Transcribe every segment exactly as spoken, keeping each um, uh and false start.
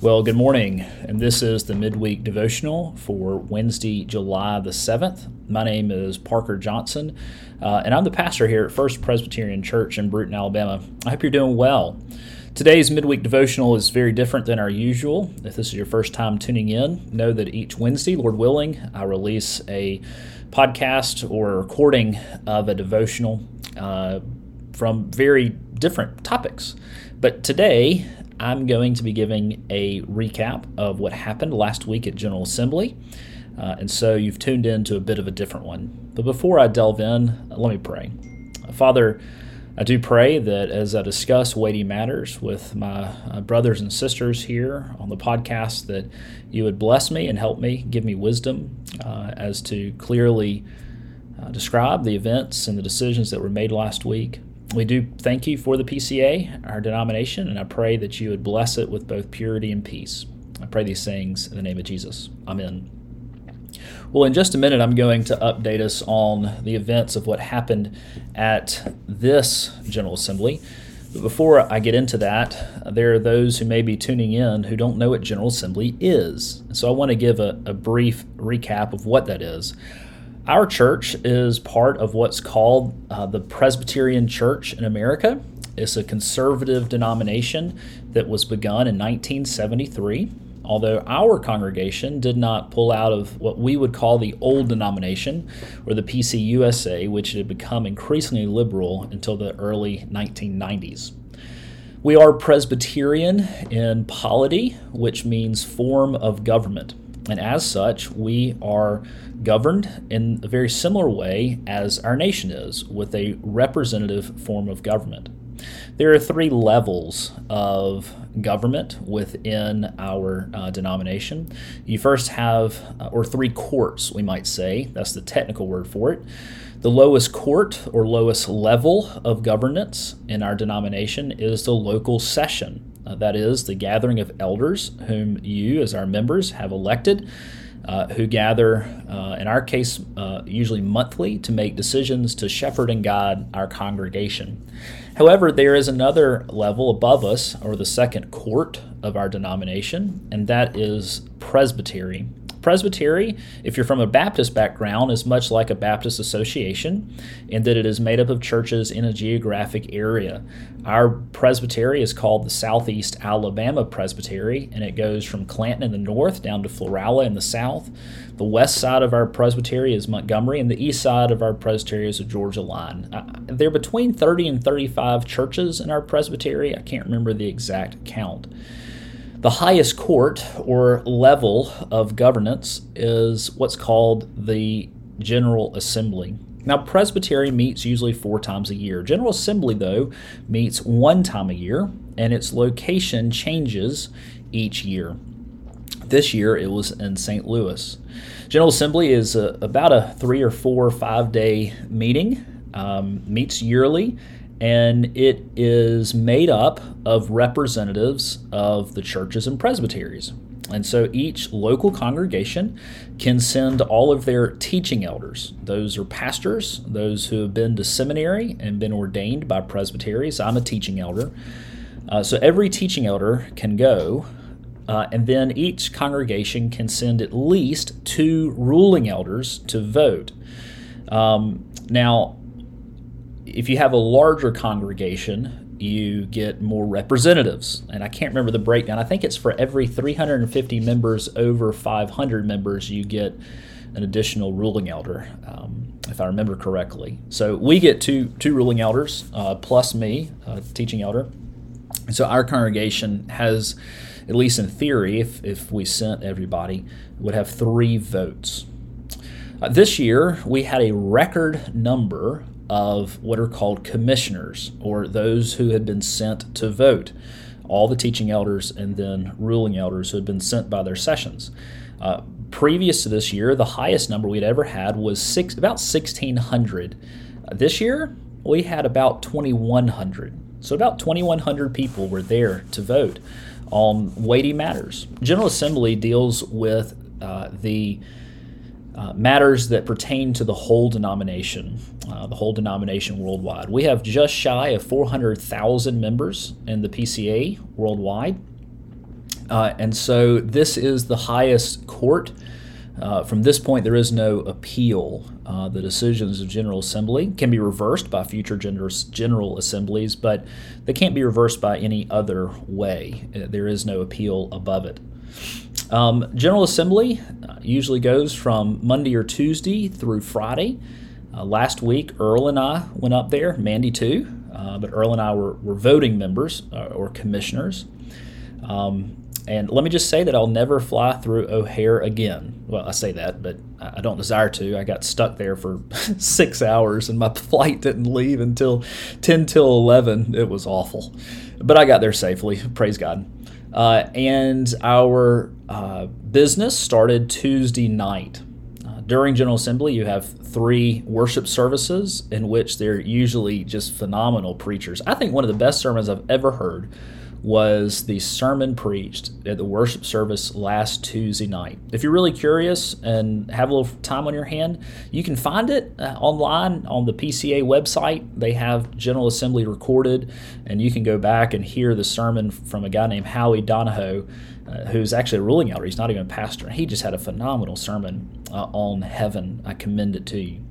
Well, good morning, and this is the midweek devotional for Wednesday, July the seventh. My name is Parker Johnson, uh, and I'm the pastor here at First Presbyterian Church in Brewton, Alabama. I hope you're doing well. Today's midweek devotional is very different than our usual. If this is your first time tuning in, know that each Wednesday, Lord willing, I release a podcast or a recording of a devotional uh, from very different topics. But today, I'm going to be giving a recap of what happened last week at General Assembly, uh, and so you've tuned in to a bit of a different one. But before I delve in, let me pray. Father, I do pray that as I discuss weighty matters with my uh, brothers and sisters here on the podcast, that you would bless me and help me, give me wisdom uh, as to clearly uh, describe the events and the decisions that were made last week. We do thank you for the P C A, our denomination, and I pray that you would bless it with both purity and peace. I pray these things in the name of Jesus. Amen. Well, in just a minute, I'm going to update us on the events of what happened at this General Assembly. But before I get into that, there are those who may be tuning in who don't know what General Assembly is. So I want to give a, a brief recap of what that is. Our church is part of what's called uh, the Presbyterian Church in America. It's a conservative denomination that was begun in nineteen seventy-three, although our congregation did not pull out of what we would call the old denomination, or the P C U S A, which had become increasingly liberal until the early nineteen nineties. We are Presbyterian in polity, which means form of government. And as such, we are governed in a very similar way as our nation is, with a representative form of government. There are three levels of government within our uh, denomination. You first have, uh, or three courts, we might say. That's the technical word for it. The lowest court, or lowest level of governance in our denomination, is the local session. Uh, that is the gathering of elders whom you, as our members, have elected, uh, who gather, uh, in our case, uh, usually monthly, to make decisions to shepherd and guide our congregation. However, there is another level above us, or the second court of our denomination, and that is presbytery. Presbytery, if you're from a Baptist background, is much like a Baptist association in that it is made up of churches in a geographic area. Our presbytery is called the Southeast Alabama Presbytery, and it goes from Clanton in the north down to Florala in the south. The west side of our presbytery is Montgomery, and the east side of our presbytery is the Georgia line. Uh, there are between thirty and thirty-five churches in our presbytery. I can't remember the exact count. The highest court or level of governance is what's called the General Assembly. Now, Presbytery meets usually four times a year. General Assembly, though, meets one time a year, and its location changes each year. This year, it was in Saint Louis. General Assembly is a, about a three or four or five-day meeting, um, meets yearly, and it is made up of representatives of the churches and presbyteries. And so each local congregation can send all of their teaching elders. Those are pastors, those who have been to seminary and been ordained by presbyteries. I'm a teaching elder. Uh, so every teaching elder can go, uh, and then each congregation can send at least two ruling elders to vote. Um, now, if you have a larger congregation, you get more representatives. And I can't remember the breakdown. I think it's for every three hundred fifty members over five hundred members, you get an additional ruling elder, um, if I remember correctly. So we get two two ruling elders, uh, plus me, uh, teaching elder. So our congregation has, at least in theory, if, if we sent everybody, would have three votes. Uh, this year, we had a record number of what are called commissioners, or those who had been sent to vote, all the teaching elders and then ruling elders who had been sent by their sessions. Uh, previous to this year, the highest number we'd ever had was six, about sixteen hundred. Uh, this year, we had about twenty-one hundred. So about twenty-one hundred people were there to vote on weighty matters. General Assembly deals with uh, the Uh, matters that pertain to the whole denomination, uh, the whole denomination worldwide. We have just shy of four hundred thousand members in the P C A worldwide. Uh, and so this is the highest court. Uh, from this point, there is no appeal. Uh, the decisions of General Assembly can be reversed by future General Assemblies, but they can't be reversed by any other way. There is no appeal above it. Um, General Assembly usually goes from Monday or Tuesday through Friday. Uh, last week, Earl and I went up there, Mandy too, uh, but Earl and I were, were voting members uh, or commissioners. Um, And let me just say that I'll never fly through O'Hare again. Well, I say that, but I don't desire to. I got stuck there for six hours, and my flight didn't leave until ten till eleven. It was awful. But I got there safely, praise God. Uh, and our uh, business started Tuesday night. Uh, during General Assembly, you have three worship services in which they're usually just phenomenal preachers. I think one of the best sermons I've ever heard was the sermon preached at the worship service last Tuesday night. If you're really curious and have a little time on your hand, you can find it online on the P C A website. They have General Assembly recorded, and you can go back and hear the sermon from a guy named Howie Donahoe, uh, who's actually a ruling elder. He's not even a pastor. He just had a phenomenal sermon uh, on heaven. I commend it to you.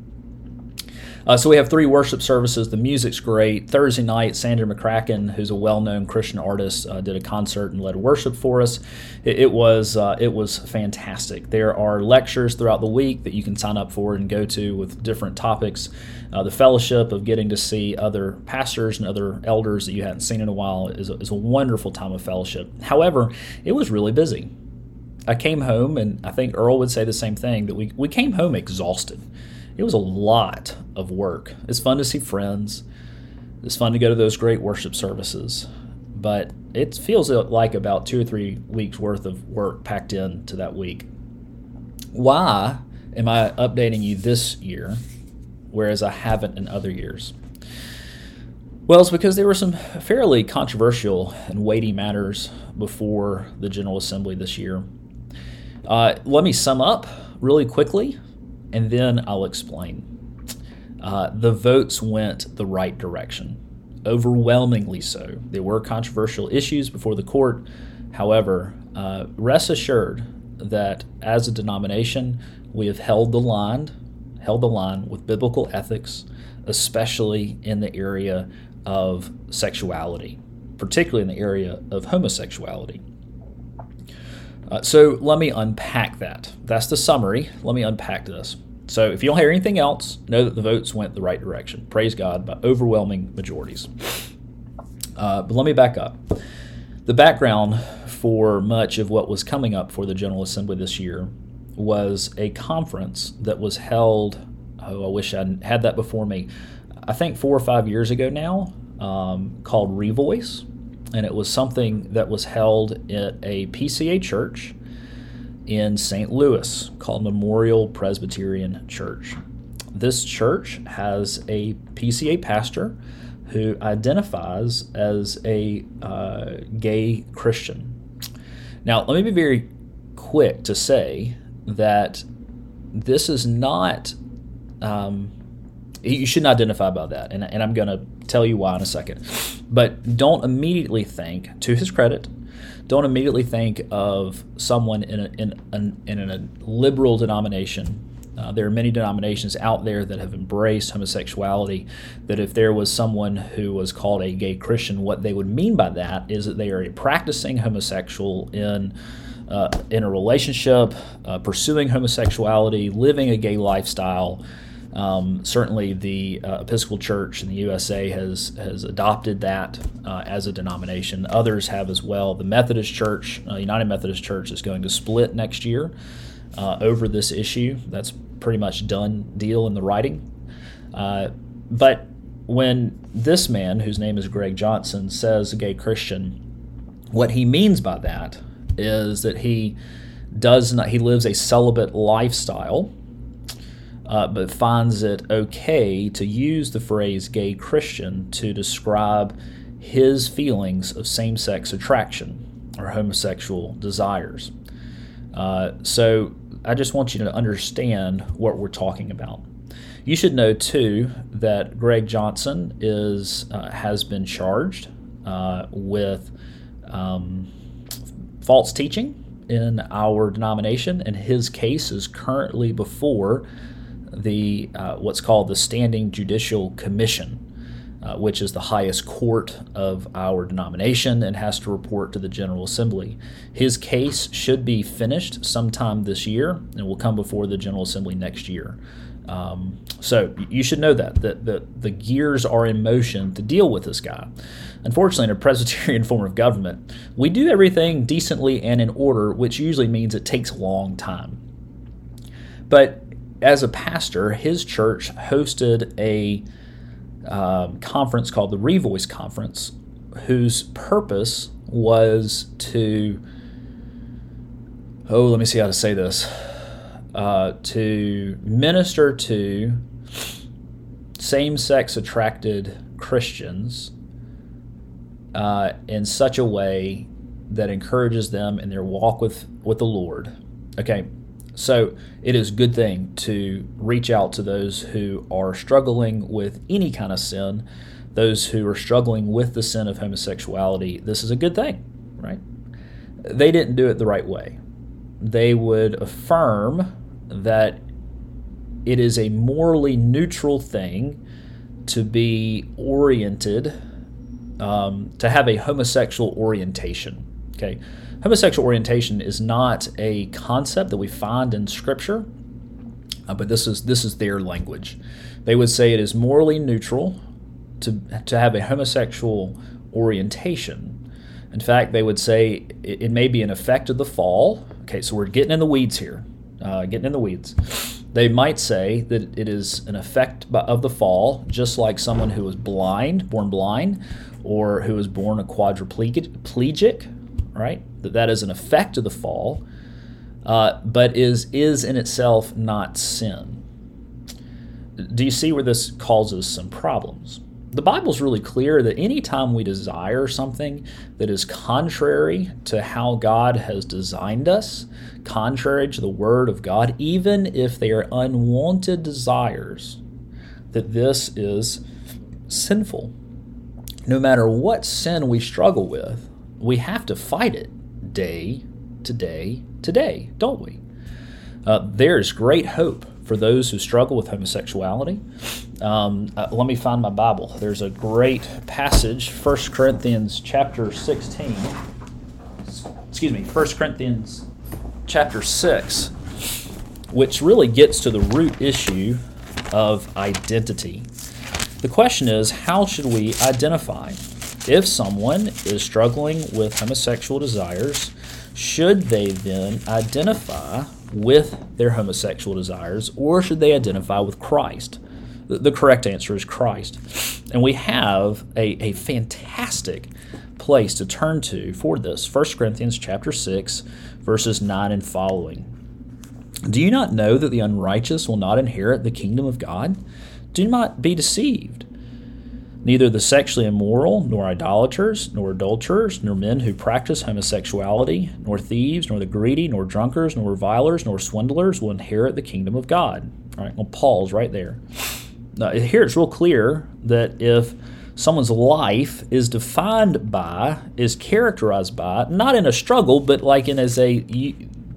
Uh, so we have three worship services. The music's great. Thursday night, Sandra McCracken, who's a well-known Christian artist, uh, did a concert and led worship for us. It, it was uh, it was fantastic. There are lectures throughout the week that you can sign up for and go to with different topics. Uh, the fellowship of getting to see other pastors and other elders that you hadn't seen in a while is a, is a wonderful time of fellowship. However, it was really busy. I came home, and I think Earl would say the same thing, that we, we came home exhausted. It was a lot of work. It's fun to see friends. It's fun to go to those great worship services. But it feels like about two or three weeks' worth of work packed into that week. Why am I updating you this year, whereas I haven't in other years? Well, it's because there were some fairly controversial and weighty matters before the General Assembly this year. Uh, let me sum up really quickly, and then I'll explain. Uh, the votes went the right direction, overwhelmingly so. There were controversial issues before the court. However, uh, rest assured that as a denomination, we have held the line, held the line with biblical ethics, especially in the area of sexuality, particularly in the area of homosexuality. Uh, so let me unpack that. That's the summary. Let me unpack this. So if you don't hear anything else, know that the votes went the right direction. Praise God, by overwhelming majorities. Uh, but let me back up. The background for much of what was coming up for the General Assembly this year was a conference that was held, oh, I wish I had that before me, I think four or five years ago now, um, called Revoice. And it was something that was held at a P C A church in Saint Louis called Memorial Presbyterian Church. This church has a P C A pastor who identifies as a uh, gay Christian. Now, let me be very quick to say that this is not, um, you shouldn't identify by that, and, and I'm going to tell you why in a second. But don't immediately think, to his credit, don't immediately think of someone in a, in an in a liberal denomination. Uh, there are many denominations out there that have embraced homosexuality, that if there was someone who was called a gay Christian, what they would mean by that is that they are a practicing homosexual in uh, in a relationship, uh, pursuing homosexuality, living a gay lifestyle. Um, certainly, the uh, Episcopal Church in the U S A has has adopted that uh, as a denomination. Others have as well. The Methodist Church, uh, United Methodist Church, is going to split next year uh, over this issue. That's pretty much done deal in the writing. Uh, but when this man, whose name is Greg Johnson, says a gay Christian, what he means by that is that he does not he lives a celibate lifestyle. Uh, but finds it okay to use the phrase gay Christian to describe his feelings of same-sex attraction or homosexual desires. Uh, so I just want you to understand what we're talking about. You should know, too, that Greg Johnson is uh, has been charged uh, with um, false teaching in our denomination, and his case is currently before the uh, what's called the Standing Judicial Commission, Uh, which is the highest court of our denomination and has to report to the General Assembly. His case should be finished sometime this year and will come before the General Assembly next year. Um, so you should know that, that the, the gears are in motion to deal with this guy. Unfortunately, in a Presbyterian form of government, we do everything decently and in order, which usually means it takes a long time. But as a pastor, his church hosted a Um, conference called the Revoice Conference, whose purpose was to, oh, let me see how to say this, uh, to minister to same-sex attracted Christians uh, in such a way that encourages them in their walk with, with the Lord. Okay. So it is a good thing to reach out to those who are struggling with any kind of sin, those who are struggling with the sin of homosexuality. This is a good thing, right? They didn't do it the right way. They would affirm that it is a morally neutral thing to be oriented, um, to have a homosexual orientation, okay? Homosexual orientation is not a concept that we find in Scripture, uh, but this is this is their language. They would say it is morally neutral to to have a homosexual orientation. In fact, they would say it, it may be an effect of the fall. Okay, so we're getting in the weeds here, uh, getting in the weeds. They might say that it is an effect of the fall, just like someone who was blind, born blind, or who was born a quadriplegic, right? That that is an effect of the fall, uh, but is is in itself not sin. Do you see where this causes some problems? The Bible's really clear that any time we desire something that is contrary to how God has designed us, contrary to the Word of God, even if they are unwanted desires, that this is sinful. No matter what sin we struggle with, we have to fight it day to day to day, don't we? Uh, there is great hope for those who struggle with homosexuality. Um, uh, let me find my Bible. There's a great passage, First Corinthians chapter sixteen. Excuse me, First Corinthians chapter six, which really gets to the root issue of identity. The question is, how should we identify? If someone is struggling with homosexual desires, should they then identify with their homosexual desires, or should they identify with Christ? The, the correct answer is Christ. And we have a, a fantastic place to turn to for this, First Corinthians chapter six, verses nine and following. Do you not know that the unrighteous will not inherit the kingdom of God? Do not be deceived. Neither the sexually immoral, nor idolaters, nor adulterers, nor men who practice homosexuality, nor thieves, nor the greedy, nor drunkards, nor revilers, nor swindlers will inherit the kingdom of God. All right, we'll pause right there. Now, here it's real clear that if someone's life is defined by, is characterized by, not in a struggle, but like in as a,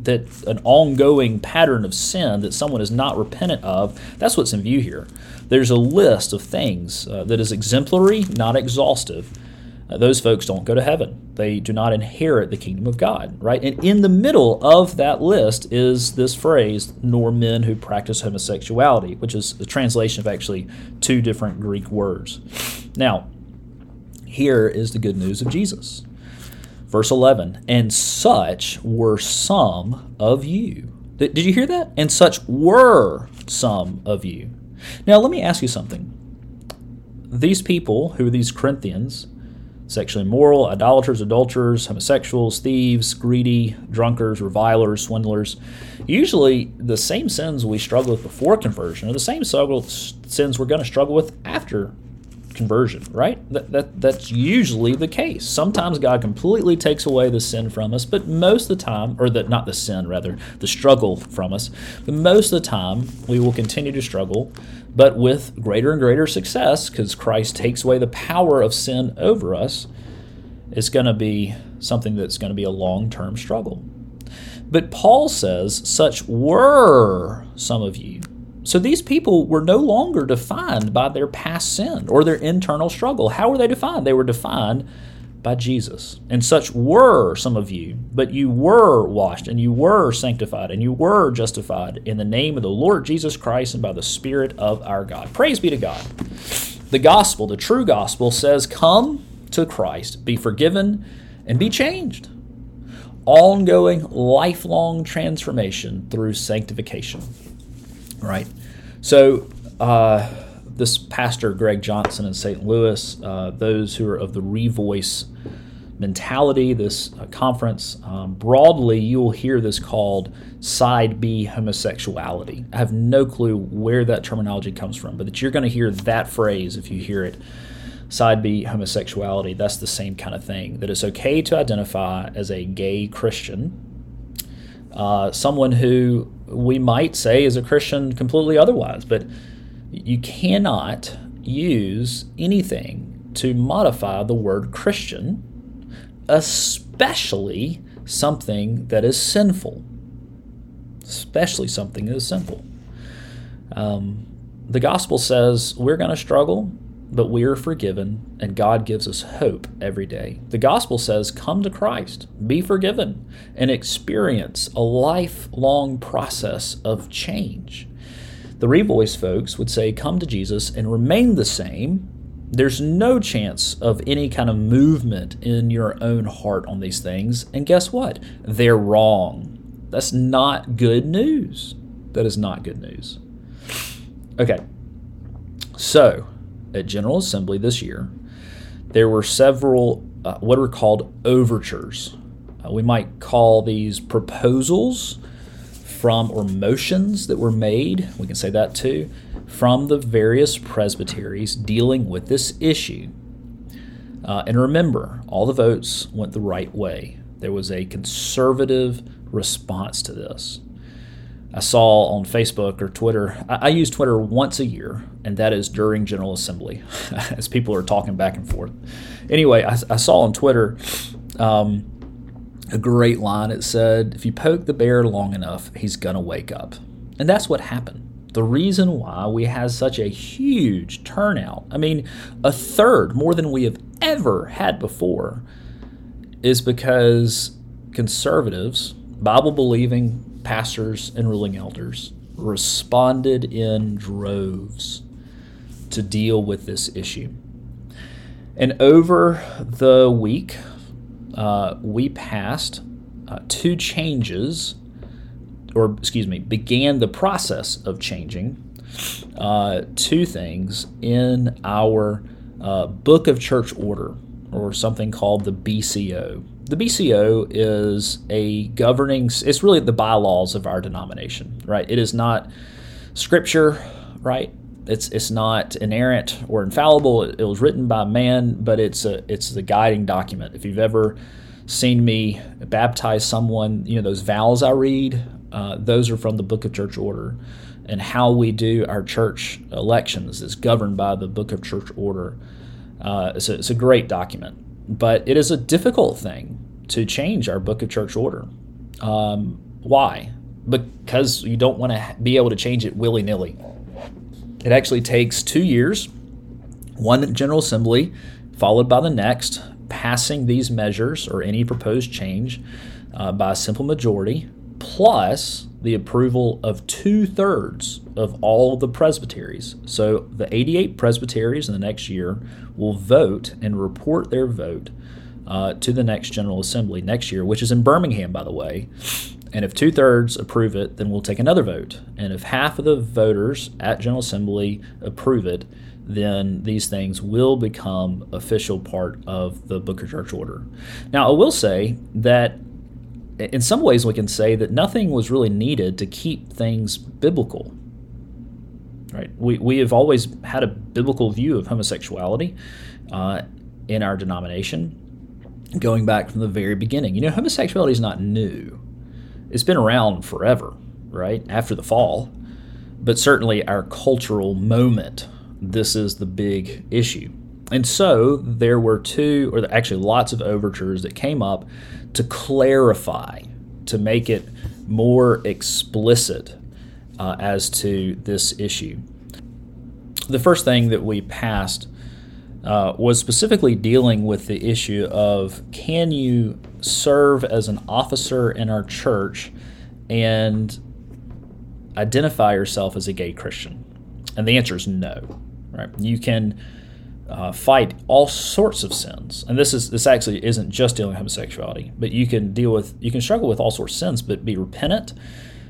that an ongoing pattern of sin that someone is not repentant of, that's what's in view here. There's a list of things uh, that is exemplary, not exhaustive. Uh, those folks don't go to heaven. They do not inherit the kingdom of God, right? And in the middle of that list is this phrase, nor men who practice homosexuality, which is a translation of actually two different Greek words. Now, here is the good news of Jesus. Verse eleven, and such were some of you. Did you hear that? And such were some of you. Now, let me ask you something. These people, who are these Corinthians, sexually immoral, idolaters, adulterers, homosexuals, thieves, greedy, drunkards, revilers, swindlers, usually the same sins we struggle with before conversion are the same sins we're going to struggle with after conversion, right? That, that That's usually the case. Sometimes God completely takes away the sin from us, but most of the time, or the, not the sin, rather, the struggle from us, but most of the time we will continue to struggle, but with greater and greater success because Christ takes away the power of sin over us. it's going to be something that's going to be a long-term struggle. But Paul says, such were some of you. So these people were no longer defined by their past sin or their internal struggle. How were they defined? They were defined by Jesus. And such were some of you, but you were washed and you were sanctified and you were justified in the name of the Lord Jesus Christ and by the Spirit of our God. Praise be to God. The gospel, the true gospel, says, come to Christ, be forgiven, and be changed. Ongoing, lifelong transformation through sanctification. Right? So, uh, this pastor, Greg Johnson in Saint Louis, uh, those who are of the Revoice mentality, this uh, conference, um, broadly you will hear this called side B homosexuality. I have no clue where that terminology comes from, but that you're going to hear that phrase if you hear it. Side B homosexuality, that's the same kind of thing, that it's okay to identify as a gay Christian, uh, someone who we might say is a Christian completely otherwise, but you cannot use anything to modify the word Christian, especially something that is sinful, especially something that is sinful. Um, the gospel says we're going to struggle, but we are forgiven, and God gives us hope every day. The gospel says, come to Christ, be forgiven, and experience a lifelong process of change. The Revoice folks would say, come to Jesus and remain the same. There's no chance of any kind of movement in your own heart on these things. And guess what? They're wrong. That's not good news. That is not good news. Okay, so at General Assembly this year, there were several uh, what are called overtures. Uh, we might call these proposals from, or motions that were made, we can say that too, from the various presbyteries dealing with this issue. Uh, and remember, all the votes went the right way. There was a conservative response to this. I saw on Facebook or Twitter, I, I use Twitter once a year, and that is during General Assembly, as people are talking back and forth. Anyway, I, I saw on Twitter um, a great line. It said, if you poke the bear long enough, he's going to wake up. And that's what happened. The reason why we had such a huge turnout, I mean, a third more than we have ever had before, is because conservatives, Bible-believing pastors and ruling elders responded in droves to deal with this issue. And over the week, uh, we passed uh, two changes, or excuse me, began the process of changing uh, two things in our uh, Book of Church Order, or something called the B C O. The B C O is a governing, it's really the bylaws of our denomination, right? It is not scripture, right? It's it's not inerrant or infallible. It, it was written by man, but it's a it's the guiding document. If you've ever seen me baptize someone, you know, those vows I read, uh, those are from the Book of Church Order. And how we do our church elections is governed by the Book of Church Order. Uh, it's, a, it's a great document. But it is a difficult thing to change our Book of Church Order. Um, why? Because you don't want to be able to change it willy-nilly. It actually takes two years, one General Assembly, followed by the next, passing these measures or any proposed change uh, by a simple majority, plus the approval of two-thirds of all the presbyteries. So the eighty-eight presbyteries in the next year will vote and report their vote uh, to the next General Assembly next year, which is in Birmingham, by the way. And if two-thirds approve it, then we'll take another vote. And if half of the voters at General Assembly approve it, then these things will become official part of the Book of Church Order. Now, I will say that in some ways, we can say that nothing was really needed to keep things biblical, right? We we have always had a biblical view of homosexuality uh, in our denomination, going back from the very beginning. You know, homosexuality is not new. It's been around forever, right? After the fall, but certainly our cultural moment, this is the big issue. And so there were two, or actually lots of overtures that came up to clarify, to make it more explicit uh, as to this issue. The first thing that we passed uh, was specifically dealing with the issue of, can you serve as an officer in our church and identify yourself as a gay Christian? And the answer is no, right? You can Uh, fight all sorts of sins, and this is this actually isn't just dealing with homosexuality, but you can deal with you can struggle with all sorts of sins, but be repentant,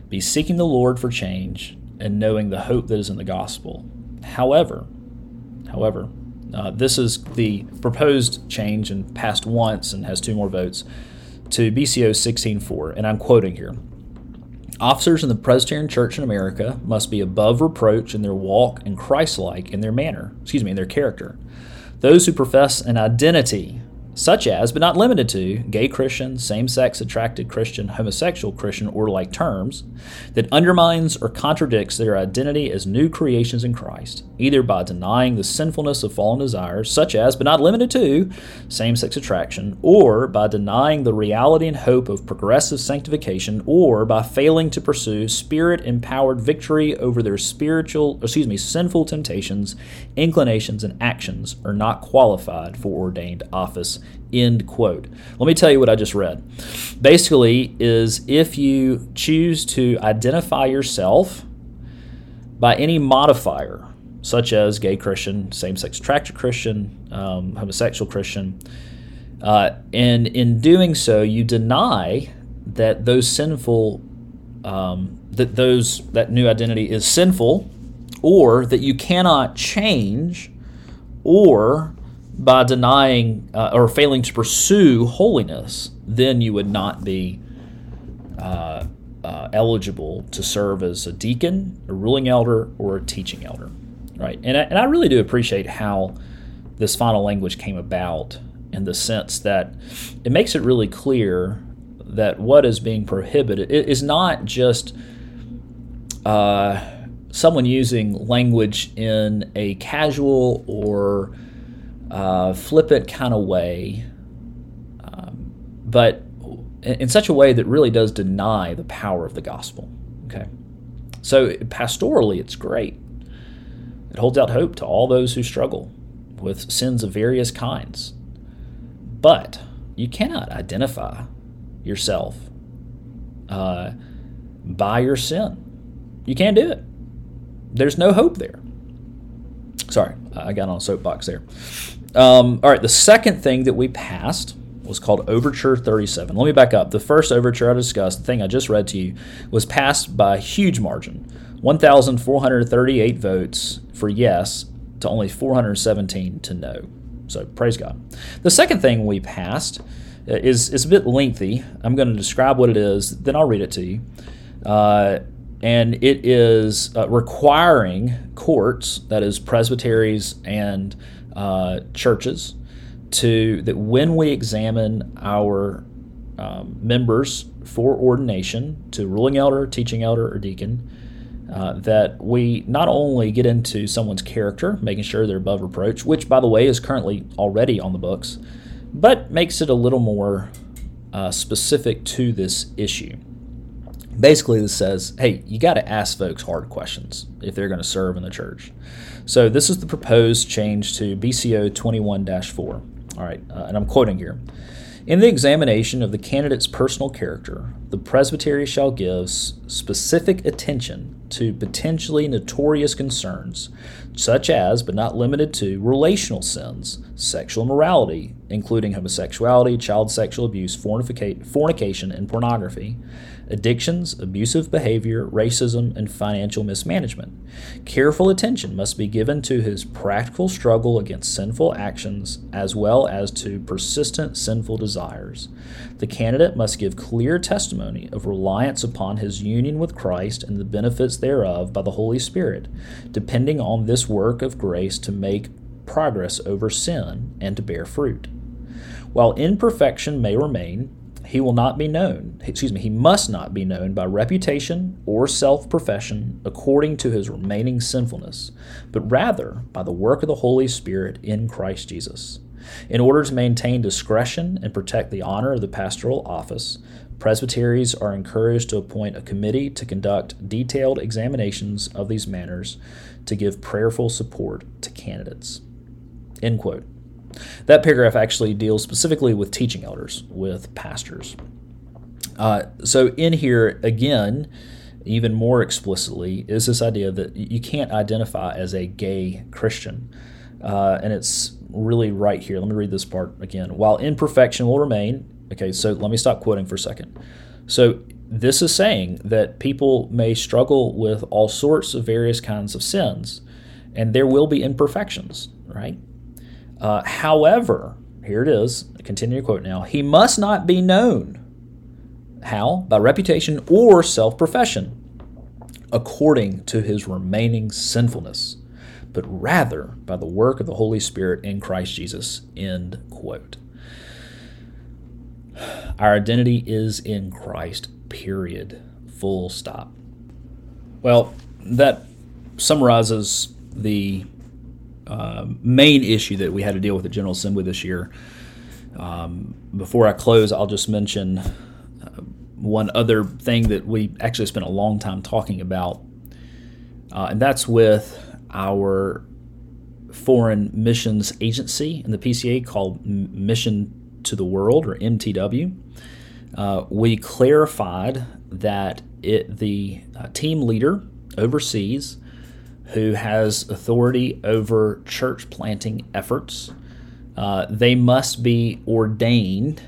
be seeking the Lord for change, and knowing the hope that is in the gospel. However, however, uh, this is the proposed change and passed once and has two more votes to B C O sixteen four, and I'm quoting here. Officers in the Presbyterian Church in America must be above reproach in their walk and Christ-like in their manner, excuse me, in their character. Those who profess an identity, such as, but not limited to, gay Christian, same-sex attracted Christian, homosexual Christian, or like terms, that undermines or contradicts their identity as new creations in Christ, either by denying the sinfulness of fallen desires, such as, but not limited to, same-sex attraction, or by denying the reality and hope of progressive sanctification, or by failing to pursue spirit-empowered victory over their spiritual, excuse me, sinful temptations, inclinations, and actions, are not qualified for ordained office. End quote. Let me tell you what I just read. Basically, is if you choose to identify yourself by any modifier, such as gay Christian, same-sex attracted Christian, um, homosexual Christian, uh, and in doing so, you deny that those sinful, um, that those that new identity is sinful, or that you cannot change, or by denying uh, or failing to pursue holiness, then you would not be uh, uh, eligible to serve as a deacon, a ruling elder, or a teaching elder, right? And I, and I really do appreciate how this final language came about, in the sense that it makes it really clear that what is being prohibited is not just uh, someone using language in a casual or Uh, flippant kind of way, um, but in, in such a way that really does deny the power of the gospel. Okay, so pastorally, it's great. It holds out hope to all those who struggle with sins of various kinds, but you cannot identify yourself uh, by your sin. You can't do it. There's no hope there. Sorry, I got on a soapbox there. Um, all right, the second thing that we passed was called Overture thirty-seven. Let me back up. The first overture I discussed, the thing I just read to you, was passed by a huge margin, one thousand four hundred thirty-eight votes for yes to only four hundred seventeen to no. So praise God. The second thing we passed is, is a bit lengthy. I'm going to describe what it is, then I'll read it to you. Uh, And it is uh, requiring courts, that is presbyteries and uh, churches, to that when we examine our um, members for ordination to ruling elder, teaching elder, or deacon, uh, that we not only get into someone's character, making sure they're above reproach, which, by the way, is currently already on the books, but makes it a little more uh, specific to this issue. Basically, this says, hey, you got to ask folks hard questions if they're going to serve in the church. So this is the proposed change to B C O twenty-one dash four. All right, uh, and I'm quoting here. In the examination of the candidate's personal character, the presbytery shall give specific attention to potentially notorious concerns, such as, but not limited to, relational sins, sexual immorality, including homosexuality, child sexual abuse, fornic- fornication, and pornography, addictions, abusive behavior, racism, and financial mismanagement. Careful attention must be given to his practical struggle against sinful actions, as well as to persistent sinful desires. The candidate must give clear testimony of reliance upon his union with Christ and the benefits thereof by the Holy Spirit, depending on this work of grace to make progress over sin and to bear fruit. While imperfection may remain, He will not be known, excuse me, he must not be known by reputation or self-profession according to his remaining sinfulness, but rather by the work of the Holy Spirit in Christ Jesus. In order to maintain discretion and protect the honor of the pastoral office, presbyteries are encouraged to appoint a committee to conduct detailed examinations of these matters to give prayerful support to candidates." End quote. That paragraph actually deals specifically with teaching elders, with pastors. Uh, so in here, again, even more explicitly, is this idea that you can't identify as a gay Christian. Uh, and it's really right here. Let me read this part again. "While imperfection will remain," okay, so let me stop quoting for a second. So this is saying that people may struggle with all sorts of various kinds of sins, and there will be imperfections, right? Uh, however, here it is, continue to quote now, "he must not be known." How? "By reputation or self-profession, according to his remaining sinfulness, but rather by the work of the Holy Spirit in Christ Jesus." End quote. Our identity is in Christ, period. Full stop. Well, that summarizes the Uh, main issue that we had to deal with at General Assembly this year. Um, before I close, I'll just mention uh, one other thing that we actually spent a long time talking about, uh, and that's with our foreign missions agency in the P C A called Mission to the World, or M T W. Uh, we clarified that it, the uh, team leader overseas who has authority over church planting efforts, uh, they must be ordained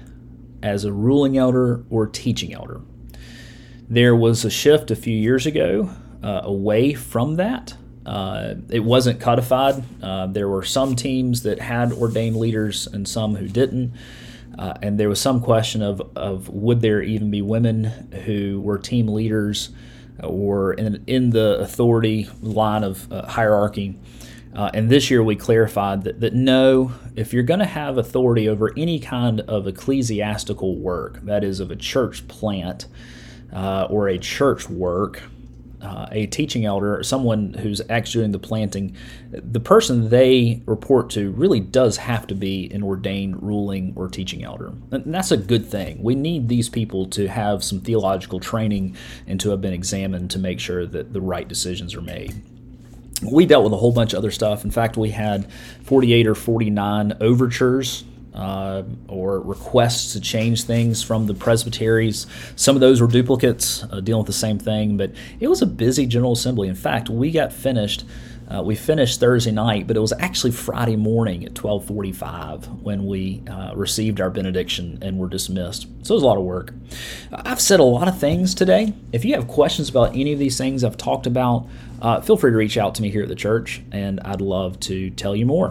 as a ruling elder or teaching elder. There was a shift a few years ago uh, away from that. Uh, it wasn't codified. Uh, there were some teams that had ordained leaders and some who didn't. Uh, and there was some question of, of would there even be women who were team leaders or in, in the authority line of uh, hierarchy. Uh, and this year we clarified that, that no, if you're going to have authority over any kind of ecclesiastical work, that is of a church plant uh, or a church work, uh, a teaching elder, or someone who's actually doing the planting, the person they report to really does have to be an ordained ruling or teaching elder. And that's a good thing. We need these people to have some theological training and to have been examined to make sure that the right decisions are made. We dealt with a whole bunch of other stuff. In fact, we had forty-eight or forty-nine overtures Uh, or requests to change things from the presbyteries. Some of those were duplicates uh, dealing with the same thing, but it was a busy General Assembly. In fact, we got finished, uh, we finished Thursday night, but it was actually Friday morning at twelve forty-five when we uh, received our benediction and were dismissed. So it was a lot of work. I've said a lot of things today. If you have questions about any of these things I've talked about, Uh, feel free to reach out to me here at the church, and I'd love to tell you more.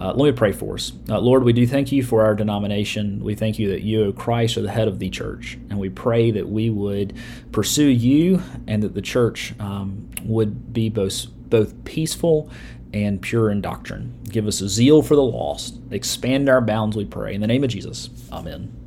Uh, let me pray for us. Uh, Lord, we do thank you for our denomination. We thank you that you, O Christ, are the head of the church, and we pray that we would pursue you and that the church um, would be both, both peaceful and pure in doctrine. Give us a zeal for the lost. Expand our bounds, we pray. In the name of Jesus, amen.